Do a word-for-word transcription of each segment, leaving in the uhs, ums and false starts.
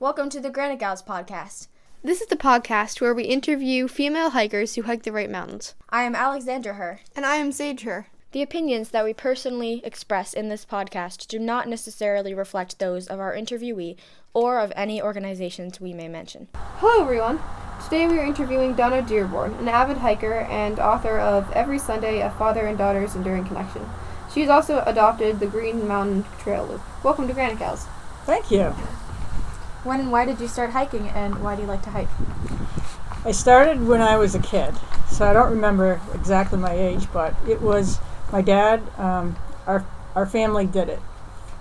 Welcome to the Granite Gals podcast. This is the podcast where we interview female hikers who hike the right mountains. I am Alexandra Herr. And I am Sage Herr. The opinions that we personally express in this podcast do not necessarily reflect those of our interviewee or of any organizations we may mention. Hello everyone. Today we are interviewing Donna Dearborn, an avid hiker and author of Every Sunday, A Father and Daughter's Enduring Connection. She has also adopted the Green Mountain Trail Loop. Welcome to Granite Gals. Thank you. When and why did you start hiking, and why do you like to hike? I started when I was a kid, so I don't remember exactly my age, but it was my dad. Um, our our family did it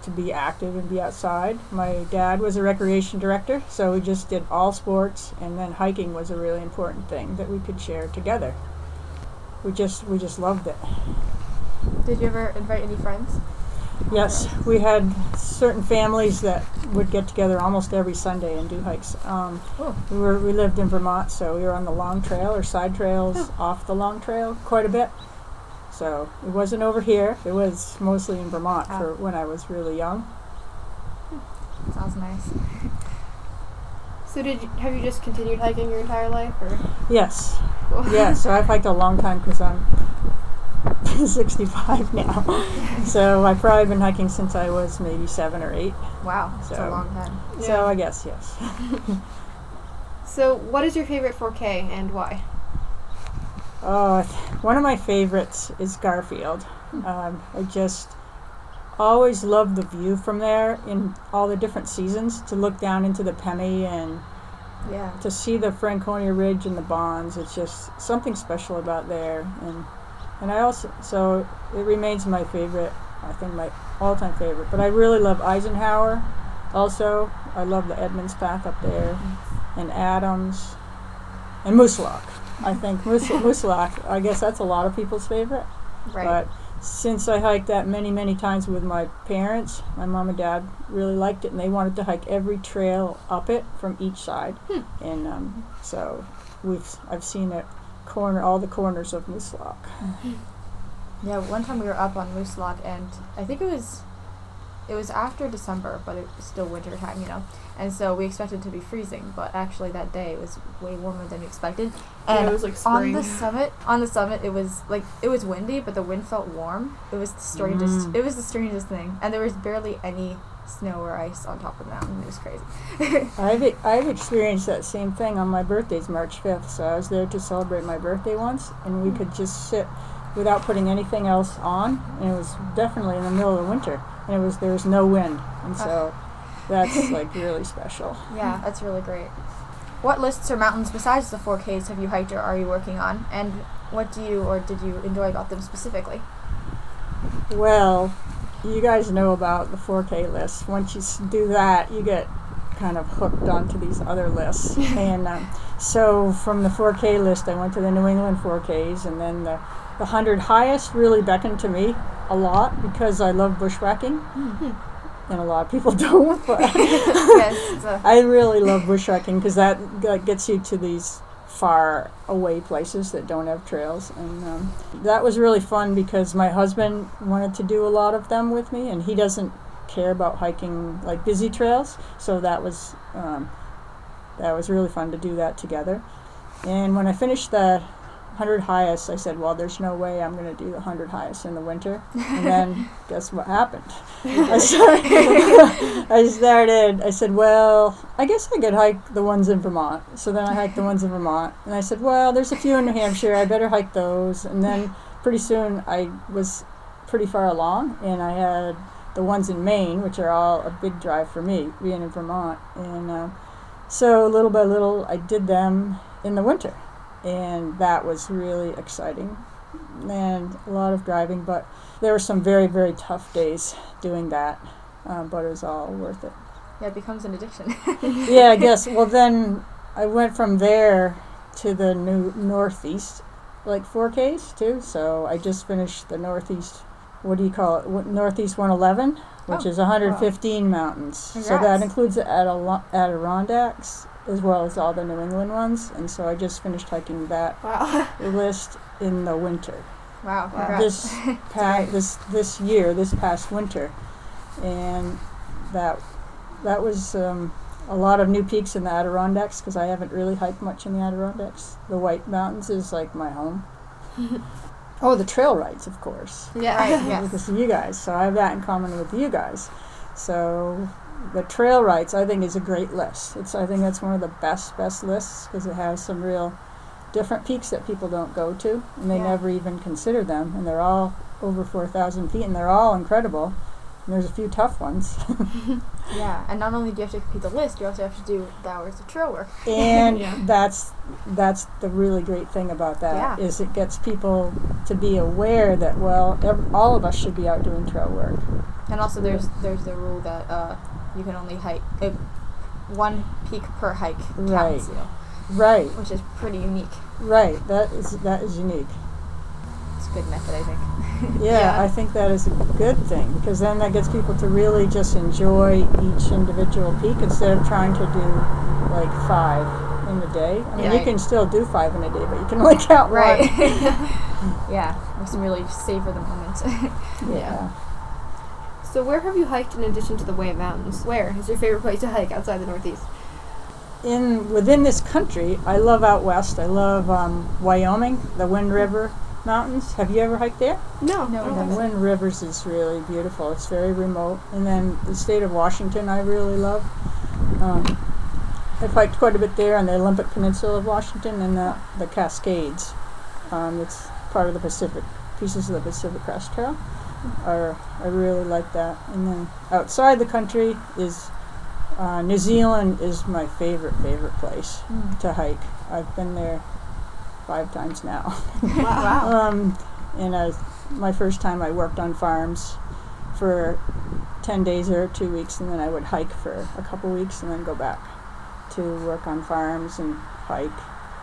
to be active and be outside. My dad was a recreation director, so we just did all sports, and then hiking was a really important thing that we could share together. We just we just loved it. Did you ever invite any friends? Yes, we had certain families that would get together almost every Sunday and do hikes. Um, oh. We were we lived in Vermont, so we were on the Long Trail or side trails oh. off the Long Trail quite a bit. So it wasn't over here. It was mostly in Vermont oh. for when I was really young. Sounds nice. So did you, have you just continued hiking your entire life? Or? Yes. Cool. Yeah, so I've hiked a long time because I'm sixty-five now, so I've probably been hiking since I was maybe seven or eight. Wow, that's so, a long time. So yeah. I guess, yes. So what is your favorite four K and why? Uh, one of my favorites is Garfield. Um, I just always love the view from there in all the different seasons, to look down into the Pemi and yeah. to see the Franconia Ridge and the Bonds. It's just something special about there. And And I also, so it remains my favorite, I think my all-time favorite. But I really love Eisenhower also. I love the Edmonds Path up there, and Adams, and Moosilauke. I think Moosilauke, I guess that's a lot of people's favorite. Right. But since I hiked that many, many times with my parents, my mom and dad really liked it, and they wanted to hike every trail up it from each side. Hmm. And um, so we've I've seen it. corner all the corners of Moosilauke. Yeah, one time we were up on Moosilauke, and I think it was it was after December, but it was still winter time, you know. And so we expected to be freezing, but actually that day it was way warmer than we expected. And yeah, it was like spring. On the summit, on the summit it was like it was windy, but the wind felt warm. It was the strangest mm. it was the strangest thing. And there was barely any snow or ice on top of the mountain. It was crazy. I've e- I've experienced that same thing on my birthday's March fifth, so I was there to celebrate my birthday once, and we mm. could just sit without putting anything else on, and it was definitely in the middle of winter, and it was there was no wind, and so oh. that's like really special. Yeah, that's really great. What lists or mountains besides the four Ks have you hiked or are you working on, and what do you or did you enjoy about them specifically? Well, you guys know about the four K list. Once you do that, you get kind of hooked onto these other lists. And um, so from the four K list, I went to the New England four Ks, and then the, the one hundred highest really beckoned to me a lot because I love bushwhacking. Mm-hmm. And a lot of people don't, but yes, uh. I really love bushwhacking because that, that gets you to these far away places that don't have trails, and um, that was really fun because my husband wanted to do a lot of them with me, and he doesn't care about hiking like busy trails, so that was um, that was really fun to do that together. And when I finished the one hundred highest, I said, well, there's no way I'm going to do the one hundred highest in the winter. And then guess what happened? I started, I started, I said, well, I guess I could hike the ones in Vermont. So then I hiked the ones in Vermont. And I said, well, there's a few in New Hampshire. I better hike those. And then pretty soon I was pretty far along, and I had the ones in Maine, which are all a big drive for me, being in Vermont. And uh, so little by little, I did them in the winter. And that was really exciting, and a lot of driving, but there were some very, very tough days doing that, um, but it was all worth it. Yeah, it becomes an addiction. Yeah, I guess. Well, then I went from there to the new Northeast, like four Ks too, so I just finished the Northeast, what do you call it, Northeast one eleven, which oh, is one hundred fifteen wow. mountains. Congrats. So that includes the Adal- Adirondacks, as well as all the New England ones, and so I just finished hiking that wow. list in the winter. Wow! Congrats. This pa- this this year, this past winter, and that that was um, a lot of new peaks in the Adirondacks because I haven't really hiked much in the Adirondacks. The White Mountains is like my home. Oh, the Trailwrights, of course. Yeah, right, yes. Because of you guys. So I have that in common with you guys. So the Trailwrights, I think, is a great list. It's I think that's one of the best, best lists because it has some real different peaks that people don't go to, and they yeah. never even consider them. And they're all over four thousand feet, and they're all incredible. And there's a few tough ones. Yeah, and not only do you have to complete the list, you also have to do the hours of trail work. And yeah. that's that's the really great thing about that, yeah. is it gets people to be aware that, well, ev- all of us should be out doing trail work. And also there's there's the rule that uh, you can only hike, uh, one peak per hike counts you. Right. Which is pretty unique. Right, that is that is unique. It's a good method, I think. yeah, yeah, I think that is a good thing, because then that gets people to really just enjoy each individual peak instead of trying to do, like, five in a day. I mean, yeah, you right. can still do five in a day, but you can only count right. one. yeah, we can really savor the moment. yeah. So where have you hiked in addition to the White Mountains? Where is your favorite place to hike outside the Northeast? In within this country, I love out west. I love um, Wyoming, the Wind River Mountains. Have you ever hiked there? No, no. The no. Wind Rivers is really beautiful. It's very remote. And then the state of Washington, I really love. Um, I've hiked quite a bit there on the Olympic Peninsula of Washington and the, the Cascades. Um, it's part of the Pacific, pieces of the Pacific Crest Trail. Are I really like that. And then outside the country is. Uh, New Zealand is my favorite, favorite place mm. to hike. I've been there five times now. Wow. um, and I, my first time I worked on farms for ten days or two weeks, and then I would hike for a couple weeks and then go back to work on farms and hike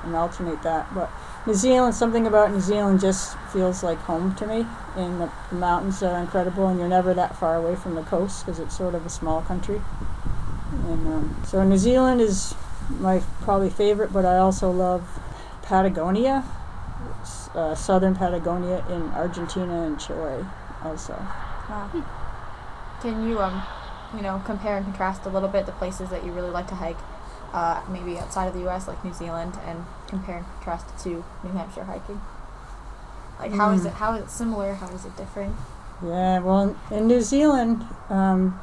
and alternate that. But New Zealand, something about New Zealand just feels like home to me, and the, the mountains are incredible, and you're never that far away from the coast because it's sort of a small country. And um, so New Zealand is my probably favorite, but I also love Patagonia, uh, southern Patagonia in Argentina and Chile also. Wow. Hmm. Can you, um, you know, compare and contrast a little bit the places that you really like to hike, uh, maybe outside of the U S like New Zealand, and compare and contrast it to New Hampshire hiking? Like, how mm. is it? How is it similar? How is it different? Yeah, well, in, in New Zealand, um,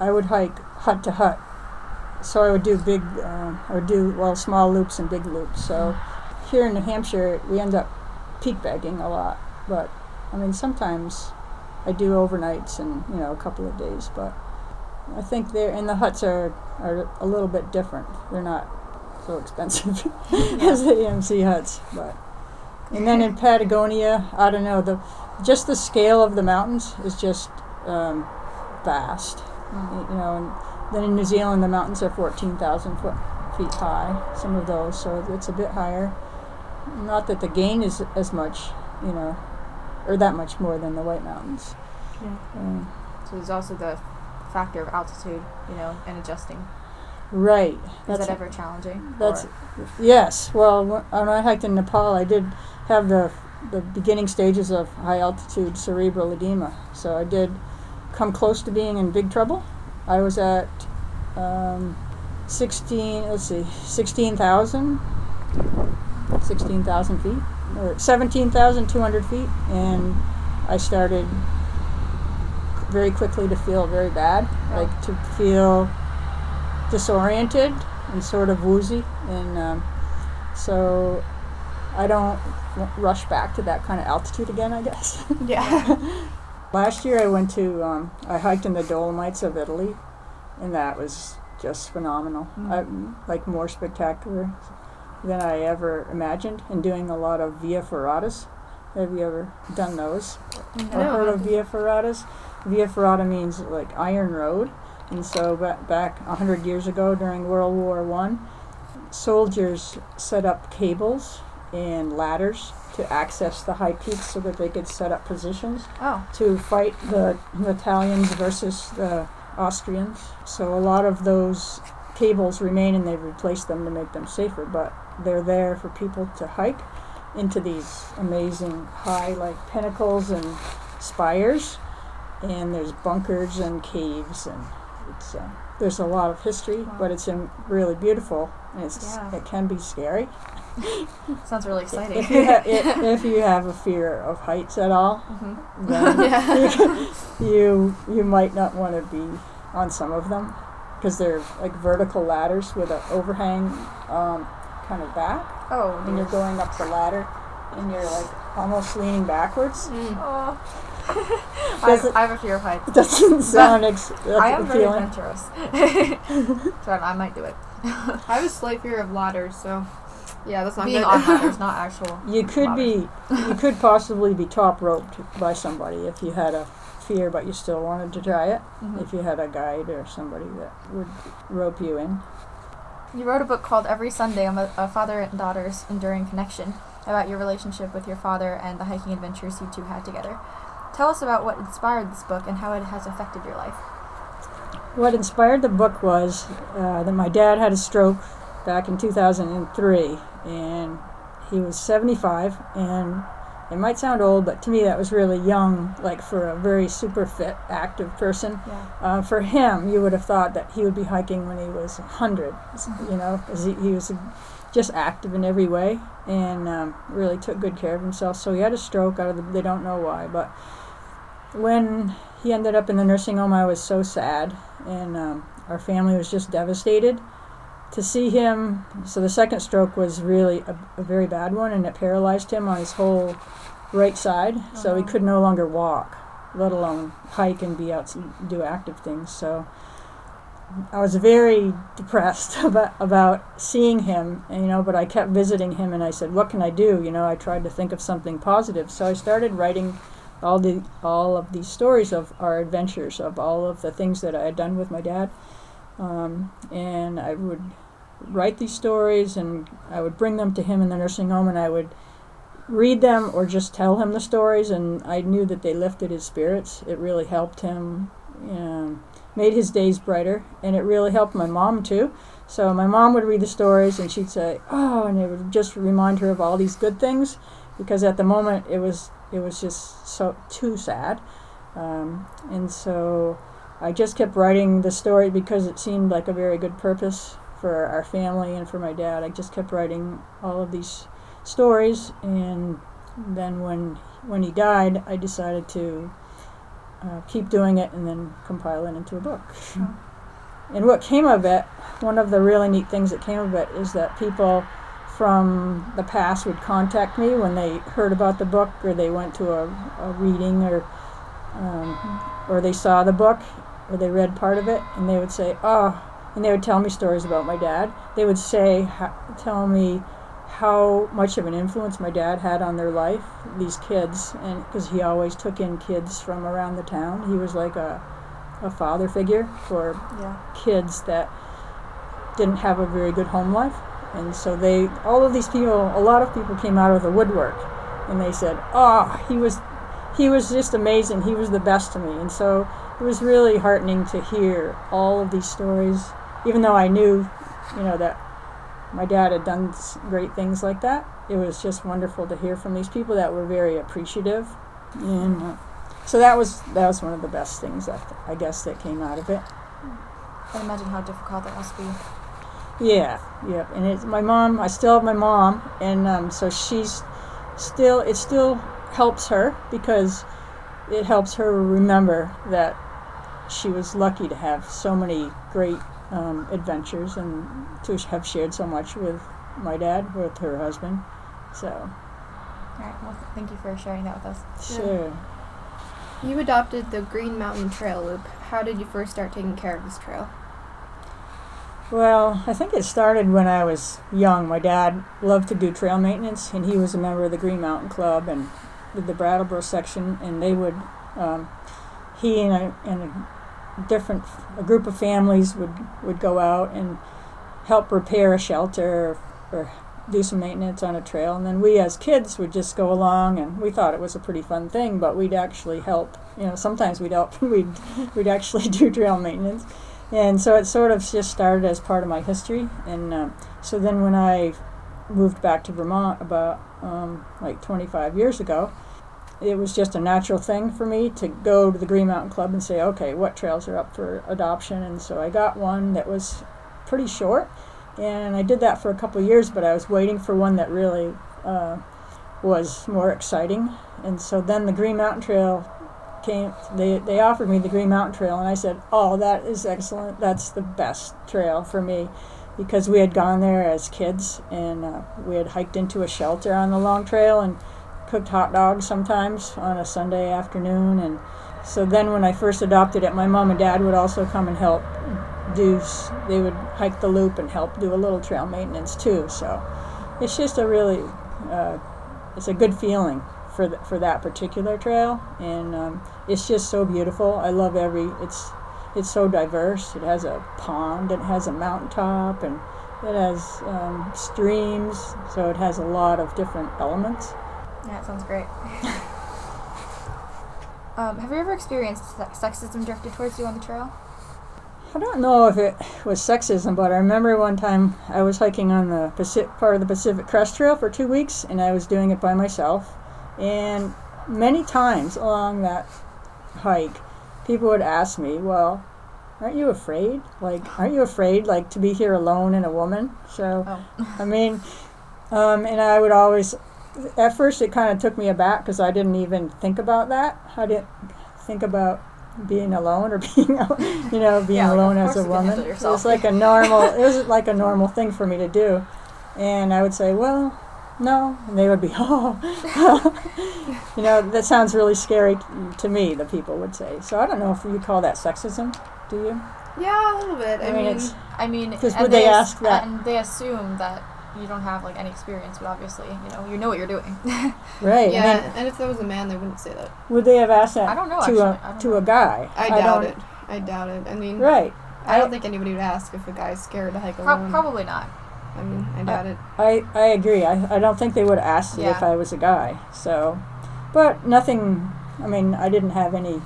I would hike hut to hut, so I would do big, uh, I would do well small loops and big loops. So here in New Hampshire, we end up peak bagging a lot, but I mean sometimes I do overnights and you know a couple of days. But I think they're and the huts are, are a little bit different. They're not so expensive as the A M C huts, but. And then in Patagonia, I don't know the just the scale of the mountains is just um, vast. Mm-hmm. You know, and then in New Zealand, the mountains are fourteen thousand foot, feet high, some of those, so it's a bit higher. Not that the gain is as much, you know, or that much more than the White Mountains. Yeah. Um, so there's also the factor of altitude, you know, and adjusting. Right. Is that's that ever challenging? That's or? Yes. Well, when I hiked in Nepal, I did have the the beginning stages of high altitude cerebral edema, so I did come close to being in big trouble. I was at um, sixteen, let's see, sixteen thousand, sixteen thousand feet, or seventeen thousand two hundred feet, and I started very quickly to feel very bad, like to feel disoriented and sort of woozy, and um, so I don't rush back to that kind of altitude again, I guess. Yeah. Last year I went to, um, I hiked in the Dolomites of Italy, and that was just phenomenal. Mm-hmm. I, like more spectacular than I ever imagined, and doing a lot of via ferratas. Have you ever done those? No. Or heard of via ferratas? Via ferrata means like iron road, and so back, back one hundred years ago during World War One, soldiers set up cables and ladders to access the high peaks so that they could set up positions oh. to fight the Italians versus the Austrians. So a lot of those cables remain, and they've replaced them to make them safer, but they're there for people to hike into these amazing high like pinnacles and spires, and there's bunkers and caves, and it's uh, there's a lot of history, wow. but it's in really beautiful. And it's, yeah. It can be scary. Sounds really exciting. If you, ha- it, if you have a fear of heights at all, mm-hmm. then yeah. you, you might not want to be on some of them because they're like vertical ladders with an overhang um, kind of back. Oh, and you're going up the ladder and you're like almost leaning backwards. Mm. Oh. I, have, I have a fear of heights. Doesn't sound ex- I am very adventurous. So I might do it. I have a slight fear of ladders, so yeah, that's not being on ladders, not actual. You could ladders. be, you could possibly be top roped by somebody if you had a fear, but you still wanted to try it. Mm-hmm. If you had a guide or somebody that would rope you in. You wrote a book called Every Sunday, A Father and Daughter's Enduring Connection, about your relationship with your father and the hiking adventures you two had together. Tell us about what inspired this book and how it has affected your life. What inspired the book was uh, that my dad had a stroke back in two thousand three, and he was seventy-five, and it might sound old, but to me that was really young, like for a very super fit, active person. Yeah. Uh, for him, you would have thought that he would be hiking when he was one hundred, you know, because he, he was just active in every way, and um, really took good care of himself. So he had a stroke out of the, they don't know why, but when he ended up in the nursing home, I was so sad, and um, our family was just devastated to see him. So the second stroke was really a, a very bad one, and it paralyzed him on his whole right side, uh-huh. so he could no longer walk, let alone hike and be out and do active things. So I was very depressed about, about seeing him, you know, but I kept visiting him, and I said, what can I do? You know, I tried to think of something positive. So I started writing all the all of these stories of our adventures, of all of the things that I had done with my dad. Um, and I would write these stories, and I would bring them to him in the nursing home, and I would read them or just tell him the stories, and I knew that they lifted his spirits. It really helped him, you know, made his days brighter, and it really helped my mom too. So my mom would read the stories, and she'd say, oh, and it would just remind her of all these good things, because at the moment it was it was just so too sad. Um, and so I just kept writing the story because it seemed like a very good purpose for our family and for my dad. I just kept writing all of these stories, and then when when he died, I decided to Uh, keep doing it and then compile it into a book. Oh. And what came of it, one of the really neat things that came of it is that people from the past would contact me when they heard about the book, or they went to a, a reading, or um, mm-hmm. or they saw the book, or they read part of it, and they would say, oh, and they would tell me stories about my dad. They would say, tell me how much of an influence my dad had on their life, these kids, and because he always took in kids from around the town. He was like a, a father figure for yeah. kids that didn't have a very good home life. And so they, all of these people, a lot of people came out of the woodwork, and they said, oh, he was, he was just amazing. He was the best to me. And so it was really heartening to hear all of these stories, even though I knew, you know, that my dad had done great things like that. It was just wonderful to hear from these people that were very appreciative, and uh, so that was that was one of the best things that I guess that came out of it. I imagine how difficult that must be. Yeah, yeah. And it's my mom. I still have my mom, and um, so she's still. It still helps her because it helps her remember that she was lucky to have so many great Um, adventures, and to have shared so much with my dad, with her husband. So, all right. Well, th- thank you for sharing that with us. Sure. Yeah. You adopted the Green Mountain Trail Loop. How did you first start taking care of this trail? Well, I think it started when I was young. My dad loved to do trail maintenance, and he was a member of the Green Mountain Club and did the Brattleboro section. And they would, um, he and I and. A, different a group of families would would go out and help repair a shelter, or, or do some maintenance on a trail, and then we as kids would just go along, and we thought it was a pretty fun thing, but we'd actually help, you know, sometimes we'd help we'd we'd actually do trail maintenance. And so it sort of just started as part of my history. And um, so then when I moved back to Vermont about um, like twenty-five years ago, it was just a natural thing for me to go to the Green Mountain Club and say, okay, what trails are up for adoption? And so I got one that was pretty short, and I did that for a couple of years, but I was waiting for one that really uh, was more exciting. And so then the Green Mountain Trail came, they, they offered me the Green Mountain Trail, and I said, oh, that is excellent. That's the best trail for me, because we had gone there as kids, and uh, we had hiked into a shelter on the Long Trail and cooked hot dogs sometimes on a Sunday afternoon. And so then when I first adopted it, my mom and dad would also come and help do, they would hike the loop and help do a little trail maintenance too. So it's just a really, uh, it's a good feeling for the, for that particular trail. And um, it's just so beautiful. I love every, it's it's so diverse. It has a pond, it has a mountaintop, and it has um, streams. So it has a lot of different elements. Yeah, it sounds great. um, have you ever experienced sexism directed towards you on the trail? I don't know if it was sexism, but I remember one time I was hiking on the Pacific, part of the Pacific Crest Trail for two weeks, and I was doing it by myself. And many times along that hike, people would ask me, well, aren't you afraid? Like, aren't you afraid, like, to be here alone and a woman? So, oh. I mean, um, and I would always... At first, it kind of took me aback because I didn't even think about that. I didn't think about being alone or being, you know, being yeah, alone like as a woman. It was like a normal. It was like a normal thing for me to do, and I would say, "Well, no," and they would be, "Oh, you know, that sounds really scary to me." The people would say. So I don't know if you call that sexism. Do you? Yeah, a little bit. I, I mean, mean, it's, I mean, because would they, they ask as, that? And they assume that. You don't have like any experience, but obviously, you know, you know what you're doing. Right. Yeah, I mean, and if there was a man, they wouldn't say that. Would they have asked that? I don't know. To actually. a I don't to know. a guy. I, I doubt it. I doubt it. I mean, right. I, I don't think anybody would ask if a guy's scared to hike pro- alone. Probably not. I mean, I doubt I, it. I, I agree. I I don't think they would ask yeah. if I was a guy. So, but nothing. I mean, I didn't have any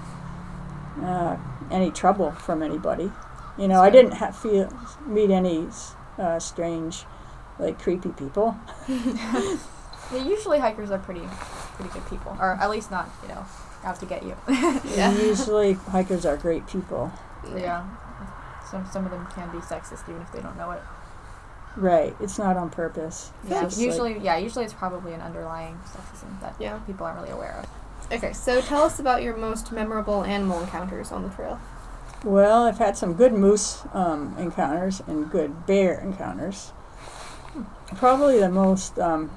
uh, any trouble from anybody. You know, so, I didn't ha- feel meet any uh, strange. Like creepy people. Yeah, usually hikers are pretty, pretty good people, or at least not, you know, out to get you. Yeah. Usually hikers are great people. Yeah, some some of them can be sexist even if they don't know it. Right, it's not on purpose. Yeah, usually, like, yeah, usually it's probably an underlying sexism that yeah. people aren't really aware of. Okay, so tell us about your most memorable animal encounters on the trail. Well, I've had some good moose um, encounters and good bear encounters. Probably the most, um,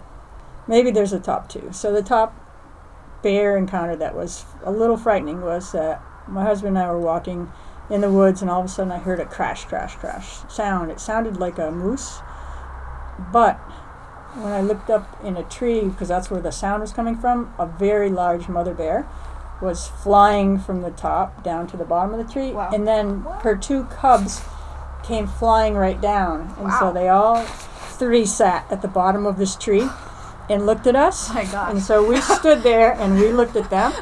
maybe there's a top two. So the top bear encounter that was a little frightening was that my husband and I were walking in the woods, and all of a sudden I heard a crash, crash, crash sound. It sounded like a moose, but when I looked up in a tree, because that's where the sound was coming from, a very large mother bear was flying from the top down to the bottom of the tree, wow. and then what? her two cubs came flying right down, and wow. so they all... three sat at the bottom of this tree and looked at us. Oh my gosh. And so we stood there and we looked at them.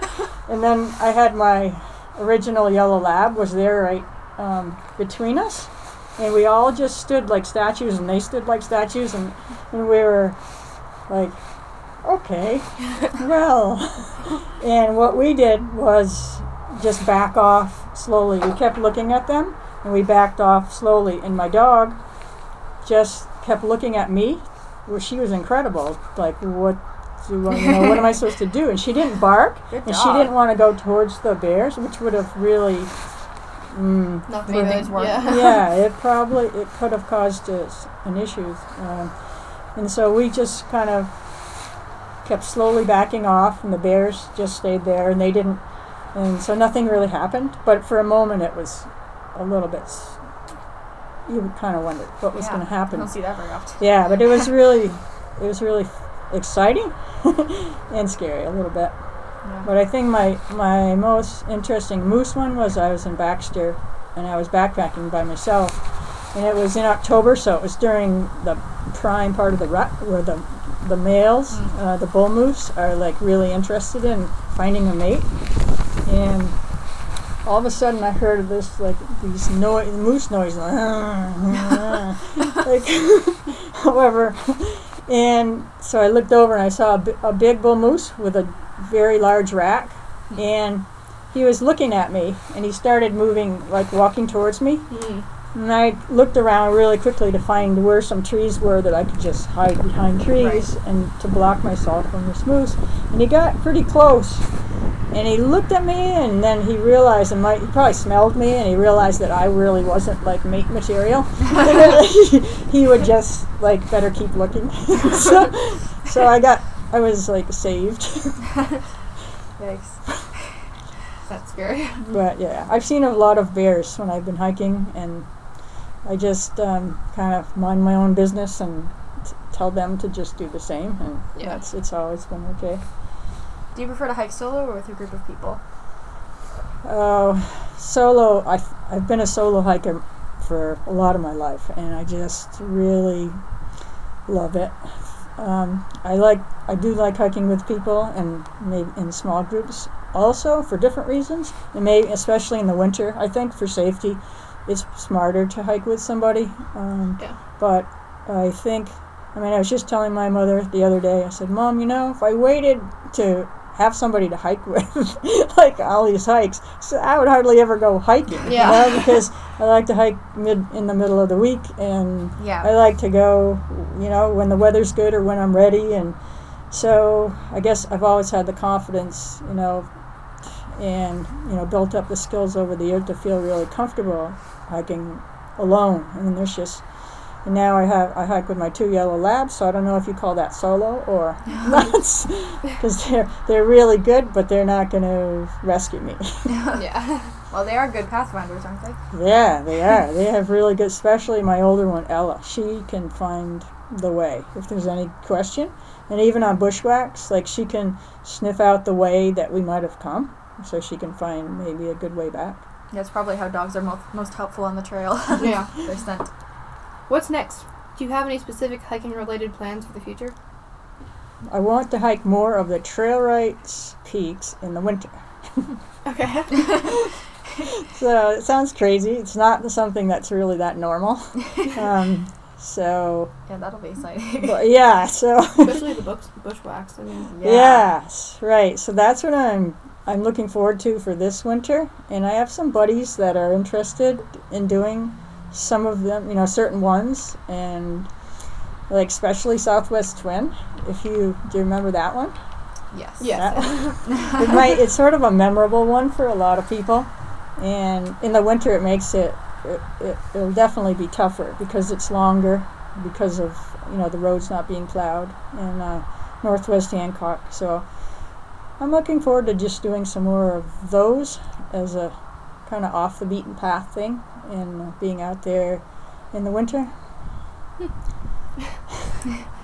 And then I had my original yellow lab was there right um, between us. And we all just stood like statues, and they stood like statues. And, and we were like, okay, well. And what we did was just back off slowly. We kept looking at them and we backed off slowly. And my dog just... kept looking at me, where she was incredible. Like, what do you, you know? What am I supposed to do? And she didn't bark, and she didn't want to go towards the bears, which would have really, mm, not made things work. Yeah. yeah, it probably it could have caused us an issue, um, and so we just kind of kept slowly backing off, and the bears just stayed there, and they didn't, and so nothing really happened. But for a moment, it was a little bit. You would kind of wonder what was yeah, going to happen. I don't see that very often. Yeah, but it was really, it was really exciting and scary a little bit. Yeah. But I think my, my most interesting moose one was I was in Baxter, and I was backpacking by myself, and it was in October, so it was during the prime part of the rut where the the males, mm. uh, the bull moose, are like really interested in finding a mate, and. All of a sudden, I heard this like these no- moose noises, like, like however, and so I looked over and I saw a, b- a big bull moose with a very large rack, and he was looking at me, and he started moving, like walking towards me. Mm. And I looked around really quickly to find where some trees were that I could just hide behind trees, right, and to block myself from this moose. And he got pretty close, and he looked at me, and then he realized, and my, he probably smelled me, and he realized that I really wasn't like mate material. he, he would just like better keep looking. so, so I got, I was like saved. Thanks. That's scary. But yeah, I've seen a lot of bears when I've been hiking, and I just um, kind of mind my own business and t- tell them to just do the same, and yeah. that's it's always been okay. Do you prefer to hike solo or with a group of people? Uh, solo. I've, I've been a solo hiker for a lot of my life, and I just really love it. Um, I like I do like hiking with people, and maybe in small groups also for different reasons, and maybe especially in the winter, I think for safety it's smarter to hike with somebody. Um, yeah. But I think, I mean, I was just telling my mother the other day, I said, Mom, you know, if I waited to have somebody to hike with, like all these hikes, so I would hardly ever go hiking. Yeah. You know, because I like to hike mid in the middle of the week, and yeah. I like to go, you know, when the weather's good or when I'm ready. And so I guess I've always had the confidence, you know, and you know, built up the skills over the year to feel really comfortable hiking alone. I mean, there's just, and now I have I hike with my two yellow labs, so I don't know if you call that solo or not, because they're they're really good, but they're not going to rescue me. Yeah, well, they are good pathfinders, aren't they? Yeah, they are. They have really good, especially my older one, Ella. She can find the way if there's any question, and even on bushwhacks, like she can sniff out the way that we might have come. So she can find maybe a good way back. That's probably how dogs are mo- most helpful on the trail. Yeah. They're sent. What's next? Do you have any specific hiking-related plans for the future? I want to hike more of the Trailwrights peaks in the winter. Okay. So it sounds crazy. It's not something that's really that normal. Um, so... Yeah, that'll be exciting. But yeah, so... Especially the books, the bushwhacks. I mean, yeah. Yes, right. So that's what I'm... I'm looking forward to for this winter, and I have some buddies that are interested in doing some of them, you know, certain ones, and like especially Southwest Twin. If you do you remember that one? Yes. Yes. That one. It might, it's sort of a memorable one for a lot of people, and in the winter it makes it, it, it it'll definitely be tougher because it's longer, because of, you know, the roads not being plowed in uh, Northwest Hancock. So I'm looking forward to just doing some more of those as a kind of off the beaten path thing, and being out there in the winter.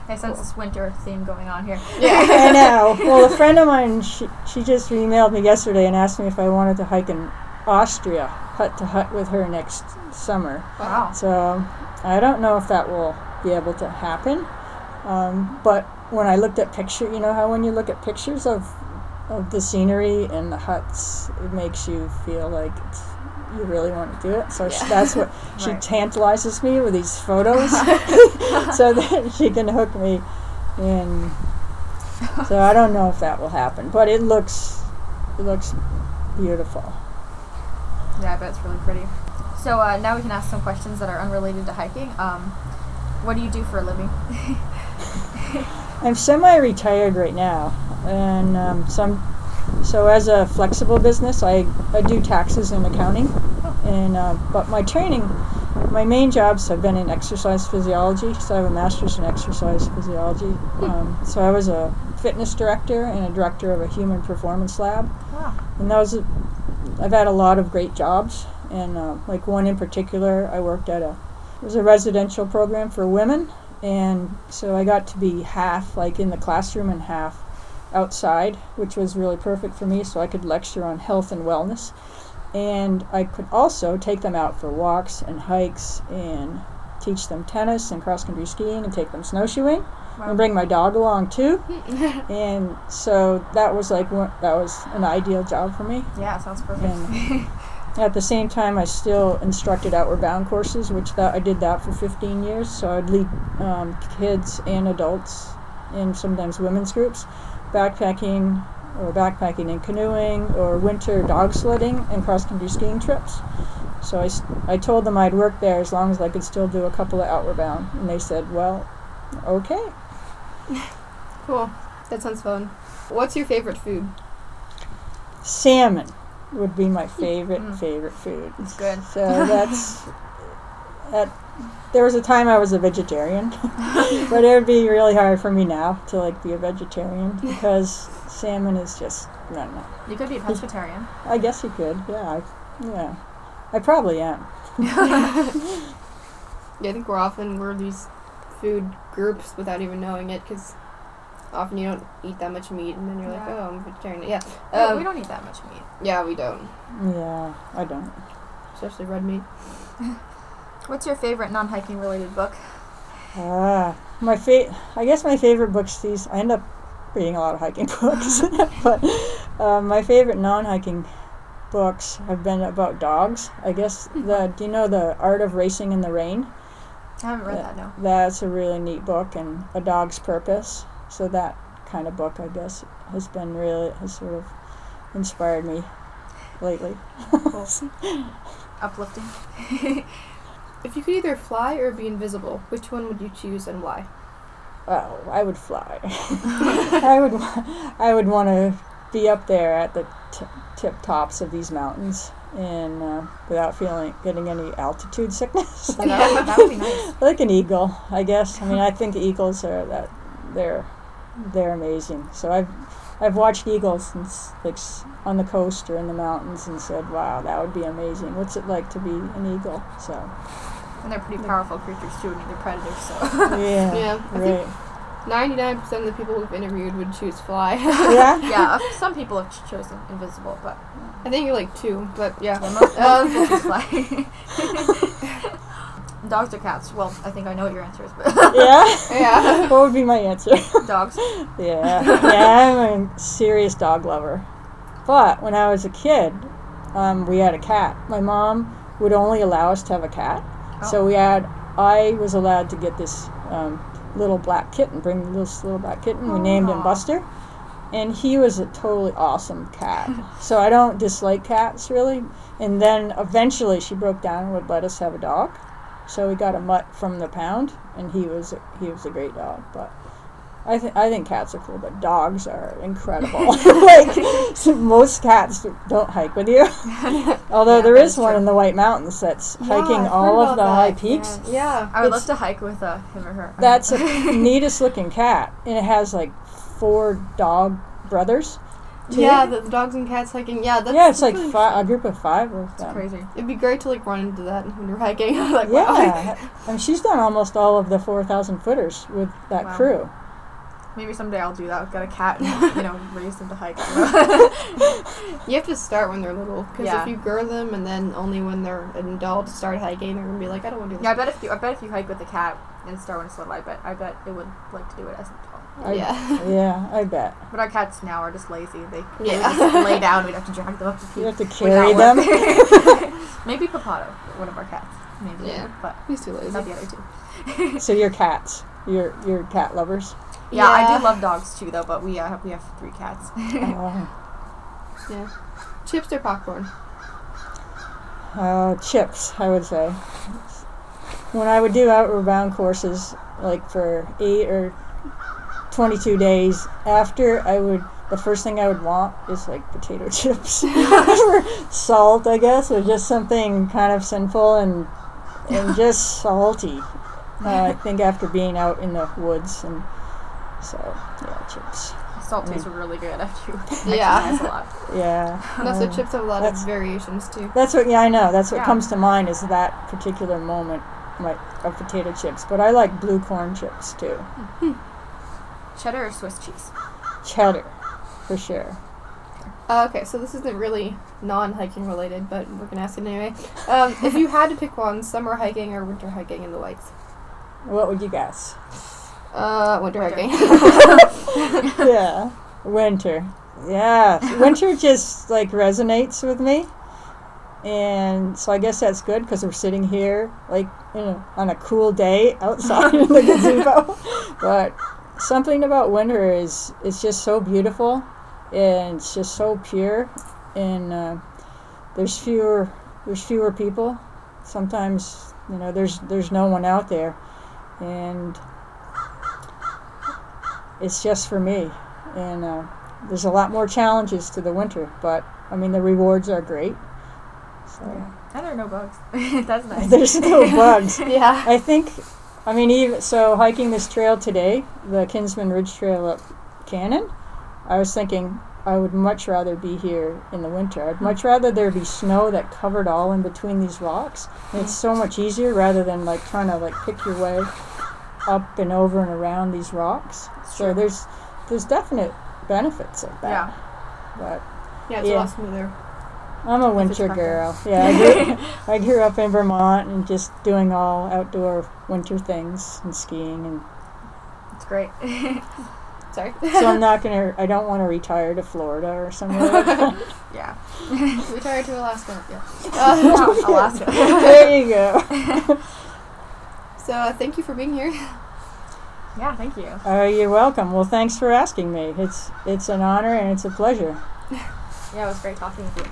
I sense this winter theme going on here. Yeah, I know. Well, a friend of mine, she, she just emailed me yesterday and asked me if I wanted to hike in Austria, hut to hut, with her next summer. Wow. So I don't know if that will be able to happen, um, but when I looked at picture, you know how when you look at pictures of of the scenery and the huts, it makes you feel like it's, you really want to do it. So yeah. she, that's what she right. tantalizes me with these photos, so that she can hook me in. So I don't know if that will happen, but it looks it looks beautiful. Yeah, I bet it's really pretty. So uh, now we can ask some questions that are unrelated to hiking. Um, what do you do for a living? I'm semi-retired right now, and um, some, so as a flexible business, I, I do taxes and accounting, and uh, but my training, my main jobs have been in exercise physiology, so I have a master's in exercise physiology. Um, so I was a fitness director and a director of a human performance lab. Wow. And those, I've had a lot of great jobs, and uh, like one in particular, I worked at a, it was a residential program for women. And so I got to be half, like, in the classroom and half outside, which was really perfect for me, so I could lecture on health and wellness. And I could also take them out for walks and hikes and teach them tennis and cross-country skiing and take them snowshoeing. Wow. And bring my dog along, too. And so that was, like, one, that was an ideal job for me. Yeah, sounds perfect. And at the same time, I still instructed Outward Bound courses, which that I did that for fifteen years. So I'd lead um, kids and adults, and sometimes women's groups, backpacking, or backpacking and canoeing, or winter dog sledding and cross-country skiing trips. So I, I told them I'd work there as long as I could still do a couple of Outward Bound. And they said, well, okay. Cool. That sounds fun. What's your favorite food? Salmon would be my favorite, mm. favorite food. It's good. So that's... that. There was a time I was a vegetarian, but it would be really hard for me now to like be a vegetarian because salmon is just, I don't know. You could be a pescatarian. I guess you could, yeah. I, yeah. I probably am. Yeah, I think we're often, we're these food groups without even knowing it because often you don't eat that much meat and then you're yeah. like, oh, I'm vegetarian. Yeah. Um, no, we don't eat that much meat. Yeah, we don't. Yeah, I don't. Especially red meat. What's your favorite non-hiking related book? Ah, my fa- I guess my favorite books these, I end up reading a lot of hiking books, but uh, my favorite non-hiking books have been about dogs. I guess, the, do you know the Art of Racing in the Rain? I haven't read that, that no. That's a really neat book, and A Dog's Purpose. So that kind of book, I guess, has been really, has sort of inspired me lately. Cool. Uplifting. If you could either fly or be invisible, which one would you choose and why? Oh, I would fly. I would I would want to be up there at the t- tip tops of these mountains and uh, without feeling getting any altitude sickness. Yeah, that would be nice. Like an eagle, I guess. I mean, I think eagles are that they're they're amazing. So I've I've watched eagles since, like, on the coast or in the mountains and said, wow, that would be amazing. What's it like to be an eagle? So, and they're pretty powerful creatures, too, and they're predators, so... yeah, yeah, right. I think ninety-nine percent of the people we've interviewed would choose fly. Yeah? Yeah, some people have ch- chosen invisible, but... Yeah. I think you're, like, two, but, yeah. yeah most, um, most people choose fly. Dogs or cats? Well, I think I know what your answer is, but... Yeah? Yeah. What would be my answer? Dogs. Yeah. Yeah, I'm a serious dog lover. But when I was a kid, um, we had a cat. My mom would only allow us to have a cat. Oh. So we had... I was allowed to get this um, little black kitten, bring this little black kitten. We Aww. Named him Buster. And he was a totally awesome cat. So I don't dislike cats, really. And then eventually she broke down and would let us have a dog. So we got a mutt from the pound, and he was he was a great dog. But I think I think cats are cool, but dogs are incredible. Like most cats don't hike with you. Although yeah, there is one true. In the White Mountains that's yeah, hiking I've all of the that. High peaks. Yeah, yeah. I would it's, love to hike with uh, him or her. That's a neatest looking cat, and it has like four dog brothers. Too. Yeah, the, the dogs and cats hiking. Yeah, that's yeah, it's like really fi- a group of five or something. It's crazy. It'd be great to like run into that when you're hiking. Like, wow. Yeah, I mean, she's done almost all of the four thousand footers with that wow. crew. Maybe someday I'll do that. I've got a cat and you know raise them to hike. You have to start when they're little because yeah. if you grow them and then only when they're an adult start hiking, they're gonna be like, I don't want to do this. Yeah, I bet if you I bet if you hike with a cat and start when it's little, I bet I bet it would like to do it as an adult. I yeah. B- yeah, I bet. But our cats now are just lazy. They yeah. just lay down. We'd have to drag them up to people. You have to carry them. Maybe Papato, one of our cats. Maybe. Yeah. But he's too lazy. Not the other two. So you're cats. You're, you're cat lovers? Yeah, yeah, I do love dogs too, though, but we, uh, we have three cats. Oh. Yeah. Chips or popcorn? Uh, chips, I would say. When I would do Outward Bound courses, like for eight or... twenty-two days after, I would the first thing I would want is like potato chips or salt, I guess, or just something kind of sinful and and just salty. Uh, I think after being out in the woods and so yeah, chips. Salt tastes I mean, really good after you exercise yeah. a lot. Yeah, and also um, chips have a lot of variations too. That's what yeah I know. That's what yeah. comes to mind is that particular moment like, of potato chips. But I like blue corn chips too. Mm-hmm. Cheddar or Swiss cheese? Cheddar, for sure. Uh, okay, so this isn't really non-hiking related, but we're going to ask it anyway. Um, if you had to pick one, summer hiking or winter hiking in the Whites? What would you guess? Uh, winter, winter. hiking. Yeah, winter. Yeah, winter just, like, resonates with me. And so I guess that's good because we're sitting here, like, you know, on a cool day outside in the gazebo. But... something about winter is it's just so beautiful and it's just so pure. And uh, there's fewer there's fewer people. Sometimes, you know, there's there's no one out there, and it's just for me. And uh, there's a lot more challenges to the winter, but I mean the rewards are great. So. Yeah. And there are no bugs. That's nice. There's no bugs. Yeah. I think, I mean, even so, hiking this trail today, the Kinsman Ridge Trail up Cannon, I was thinking I would much rather be here in the winter. I'd much rather there be snow that covered all in between these rocks. And it's so much easier rather than like trying to like pick your way up and over and around these rocks. So there's there's definite benefits of that. Yeah. But yeah, it's yeah. a lot smoother. I'm a winter girl. Yeah, I grew, I grew up in Vermont and just doing all outdoor winter things and skiing, and it's great. Sorry. So I'm not gonna. I don't want to retire to Florida or somewhere. Like that. Yeah. Retire to Alaska. Yeah. Uh, no, Alaska. There you go. So uh, thank you for being here. Yeah, thank you. Oh, uh, you're welcome. Well, thanks for asking me. It's it's an honor and it's a pleasure. Yeah, it was great talking with you.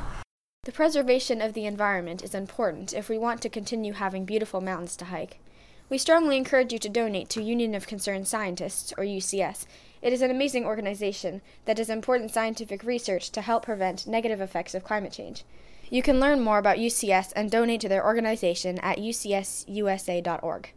The preservation of the environment is important if we want to continue having beautiful mountains to hike. We strongly encourage you to donate to Union of Concerned Scientists, or U C S. It is an amazing organization that does important scientific research to help prevent negative effects of climate change. You can learn more about U C S and donate to their organization at U C S U S A dot org.